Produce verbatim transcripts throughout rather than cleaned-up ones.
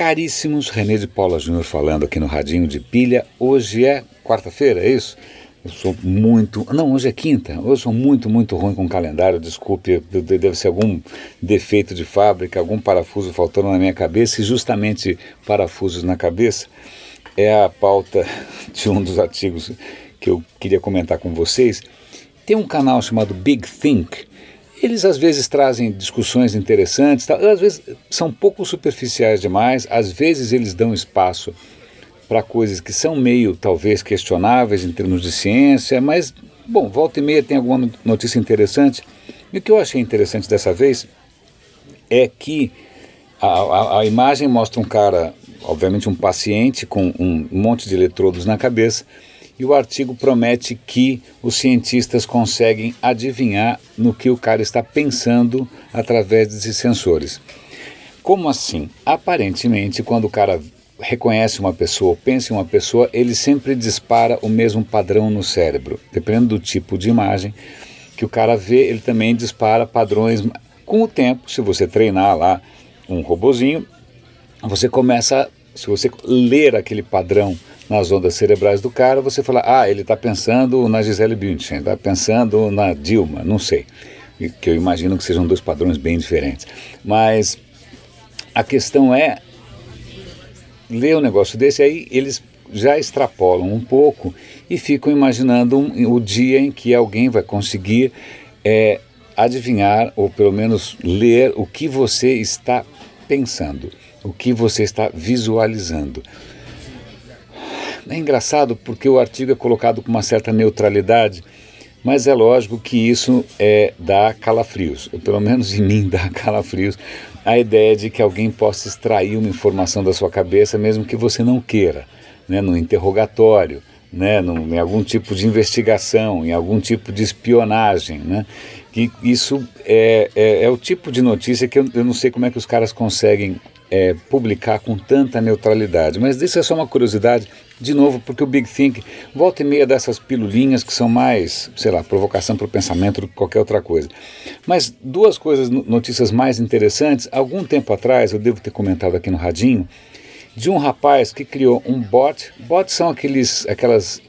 Caríssimos, René de Paula Júnior falando aqui no Radinho de Pilha. Hoje é quarta-feira, é isso? Eu sou muito... Não, hoje é quinta. Hoje eu sou muito, muito ruim com o calendário, desculpe. Deve ser algum defeito de fábrica, algum parafuso faltando na minha cabeça. E justamente parafusos na cabeça é a pauta de um dos artigos que eu queria comentar com vocês. Tem um canal chamado Big Think. Eles às vezes trazem discussões interessantes, tá? Às vezes são um pouco superficiais demais, às vezes eles dão espaço para coisas que são meio, talvez, questionáveis em termos de ciência, mas, bom, volta e meia tem alguma notícia interessante. E o que eu achei interessante dessa vez é que a, a, a imagem mostra um cara, obviamente um paciente, com um monte de eletrodos na cabeça, e o artigo promete que os cientistas conseguem adivinhar no que o cara está pensando através desses sensores. Como assim? Aparentemente, quando o cara reconhece uma pessoa, pensa em uma pessoa, ele sempre dispara o mesmo padrão no cérebro. Dependendo do tipo de imagem que o cara vê, ele também dispara padrões. Com o tempo, se você treinar lá um robozinho, você começa a... Se você ler aquele padrão nas ondas cerebrais do cara, você fala, ah, ele está pensando na Gisele Bündchen, está pensando na Dilma, não sei. Que eu imagino que sejam dois padrões bem diferentes. Mas a questão é, ler um negócio desse, aí eles já extrapolam um pouco e ficam imaginando um, o dia em que alguém vai conseguir é, adivinhar, ou pelo menos ler o que você está pensando. O que você está visualizando. É engraçado porque o artigo é colocado com uma certa neutralidade, mas é lógico que isso é, dá calafrios, pelo menos em mim dá calafrios, a ideia de que alguém possa extrair uma informação da sua cabeça, mesmo que você não queira, né, no interrogatório, né, no, em algum tipo de investigação, em algum tipo de espionagem, né? Que isso é, é, é o tipo de notícia que eu, eu não sei como é que os caras conseguem É, publicar com tanta neutralidade, mas isso é só uma curiosidade, de novo, porque o Big Think volta e meia dessas pilulinhas que são mais, sei lá, provocação para o pensamento do que qualquer outra coisa. Mas duas coisas, notícias mais interessantes, algum tempo atrás, eu devo ter comentado aqui no Radinho, de um rapaz que criou um bot, bots são aqueles, aquelas,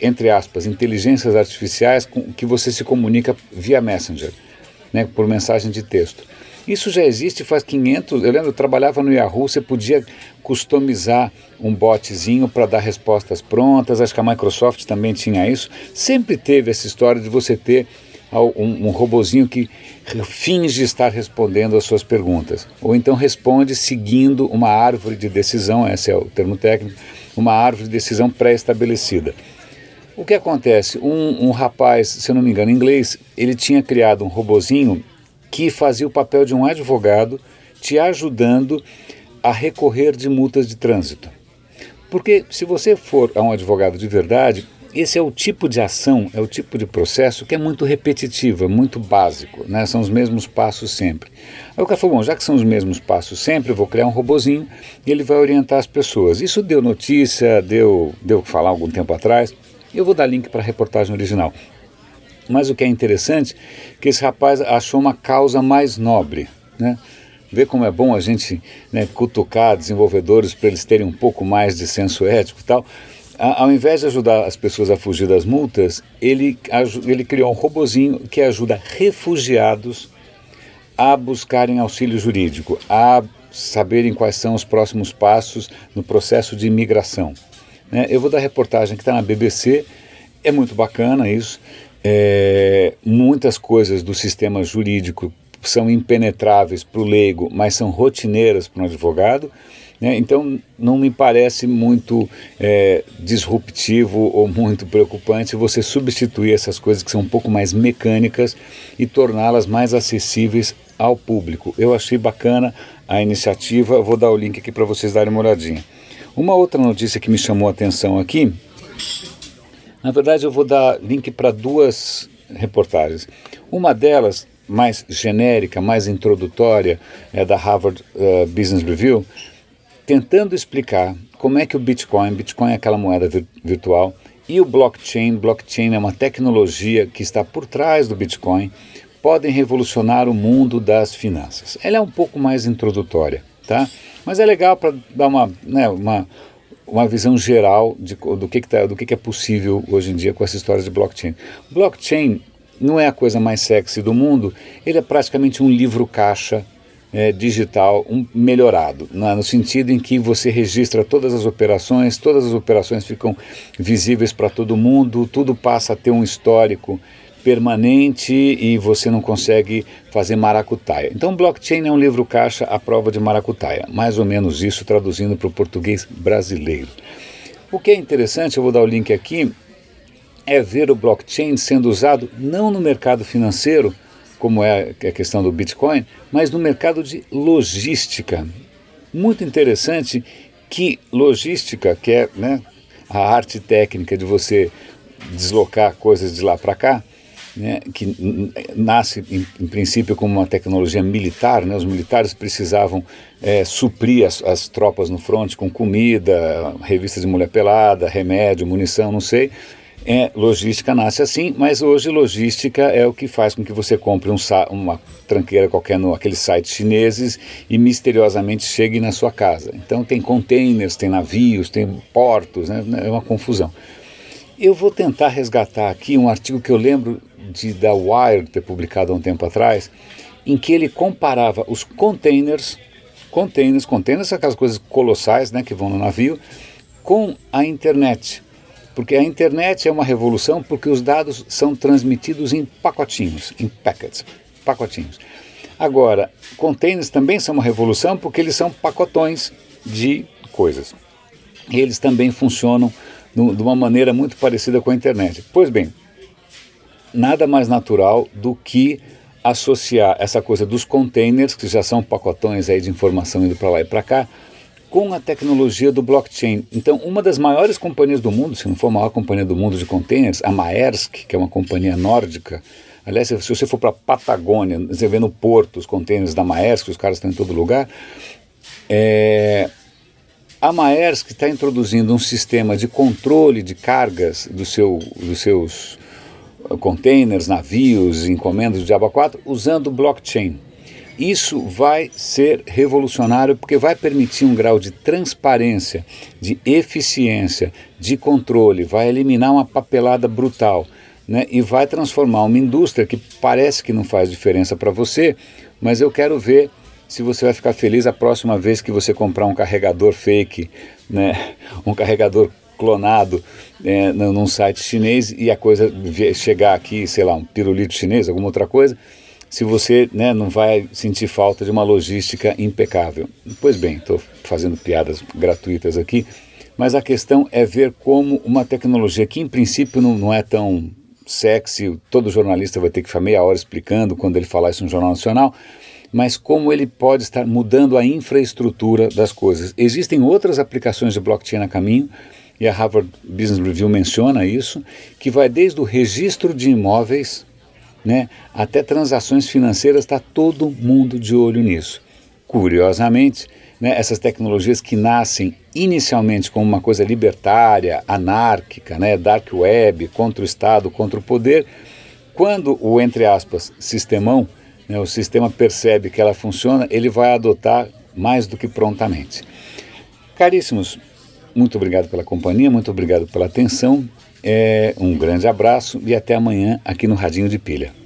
entre aspas, inteligências artificiais com que você se comunica via Messenger, né, por mensagem de texto. Isso já existe faz quinhentos... Eu lembro, eu trabalhava no Yahoo, você podia customizar um botzinho para dar respostas prontas, acho que a Microsoft também tinha isso. Sempre teve essa história de você ter um, um robozinho que finge estar respondendo as suas perguntas. Ou então responde seguindo uma árvore de decisão, esse é o termo técnico, uma árvore de decisão pré-estabelecida. O que acontece? Um, um rapaz, se eu não me engano, inglês, ele tinha criado um robozinho que fazia o papel de um advogado te ajudando a recorrer de multas de trânsito. Porque se você for a um advogado de verdade, esse é o tipo de ação, é o tipo de processo que é muito repetitivo, é muito básico, né? São os mesmos passos sempre. Aí o cara falou, bom, já que são os mesmos passos sempre, eu vou criar um robozinho e ele vai orientar as pessoas. Isso deu notícia, deu deu falar algum tempo atrás, eu vou dar link para a reportagem original. Mas o que é interessante é que esse rapaz achou uma causa mais nobre, né? Vê como é bom a gente, né, cutucar desenvolvedores para eles terem um pouco mais de senso ético e tal. A, ao invés de ajudar as pessoas a fugir das multas, ele, ele criou um robozinho que ajuda refugiados a buscarem auxílio jurídico, a saberem quais são os próximos passos no processo de imigração, né? Eu vou dar a reportagem que está na B B C, é muito bacana isso. É, muitas coisas do sistema jurídico são impenetráveis para o leigo, mas são rotineiras para um advogado, né? Então não me parece muito é, disruptivo ou muito preocupante você substituir essas coisas que são um pouco mais mecânicas e torná-las mais acessíveis ao público. Eu achei bacana a iniciativa, eu vou dar o link aqui para vocês darem uma olhadinha. Uma outra notícia que me chamou a atenção aqui... Na verdade, eu vou dar link para duas reportagens. Uma delas, mais genérica, mais introdutória, é da Harvard uh, Business Review, tentando explicar como é que o Bitcoin, Bitcoin é aquela moeda vir- virtual, e o blockchain, blockchain é uma tecnologia que está por trás do Bitcoin, podem revolucionar o mundo das finanças. Ela é um pouco mais introdutória. tá? Mas é legal para dar uma, né, uma, uma visão geral de, do, que que tá, do que que é possível hoje em dia com essa história de blockchain. Blockchain não é a coisa mais sexy do mundo, ele é praticamente um livro caixa é, digital um, melhorado, na, no sentido em que você registra todas as operações, todas as operações ficam visíveis para todo mundo, tudo passa a ter um histórico permanente e você não consegue fazer maracutaia. Então, blockchain é um livro caixa à prova de maracutaia, mais ou menos isso traduzindo para o português brasileiro. O que é interessante, eu vou dar o link aqui, é ver o blockchain sendo usado não no mercado financeiro, como é a questão do Bitcoin, mas no mercado de logística. Muito interessante que logística, que é, né, a arte técnica de você deslocar coisas de lá para cá, né, que nasce em, em princípio como uma tecnologia militar, né, os militares precisavam é, suprir as, as tropas no fronte com comida, revistas de mulher pelada, remédio, munição, não sei. É, logística nasce assim, mas hoje logística é o que faz com que você compre um sa- uma tranqueira qualquer no aqueles sites chineses e misteriosamente chegue na sua casa. Então tem containers, tem navios, tem portos, né, é uma confusão. Eu vou tentar resgatar aqui um artigo que eu lembro de da Wired ter publicado há um tempo atrás, em que ele comparava os containers, containers, containers são aquelas coisas colossais, né, que vão no navio, com a internet. Porque a internet é uma revolução porque os dados são transmitidos em pacotinhos, em packets, pacotinhos. Agora, containers também são uma revolução porque eles são pacotões de coisas. E eles também funcionam no, de uma maneira muito parecida com a internet. Pois bem, nada mais natural do que associar essa coisa dos containers, que já são pacotões aí de informação indo para lá e para cá, com a tecnologia do blockchain. Então, uma das maiores companhias do mundo, se não for a maior companhia do mundo de containers, a Maersk, que é uma companhia nórdica, aliás, se você for para a Patagônia, você vê no porto os containers da Maersk, os caras estão em todo lugar, é... a Maersk está introduzindo um sistema de controle de cargas do seu, dos seus containers, navios, encomendas do Diabo quatro, usando blockchain. Isso vai ser revolucionário porque vai permitir um grau de transparência, de eficiência, de controle, vai eliminar uma papelada brutal, né? E vai transformar uma indústria que parece que não faz diferença para você, mas eu quero ver se você vai ficar feliz a próxima vez que você comprar um carregador fake, né? Um carregador clonado é, num site chinês e a coisa chegar aqui, sei lá, um pirulito chinês, alguma outra coisa, se você, né, não vai sentir falta de uma logística impecável. Pois bem, estou fazendo piadas gratuitas aqui, mas a questão é ver como uma tecnologia que em princípio não, não é tão sexy, todo jornalista vai ter que ficar meia hora explicando quando ele falar isso no Jornal Nacional, mas como ele pode estar mudando a infraestrutura das coisas. Existem outras aplicações de blockchain a caminho, e a Harvard Business Review menciona isso, que vai desde o registro de imóveis, né, até transações financeiras, está todo mundo de olho nisso. Curiosamente, né, essas tecnologias que nascem inicialmente como uma coisa libertária, anárquica, né, dark web, contra o Estado, contra o poder, quando o, entre aspas, sistemão, né, o sistema percebe que ela funciona, ele vai adotar mais do que prontamente. Caríssimos, muito obrigado pela companhia, muito obrigado pela atenção. É, um grande abraço e até amanhã aqui no Radinho de Pilha.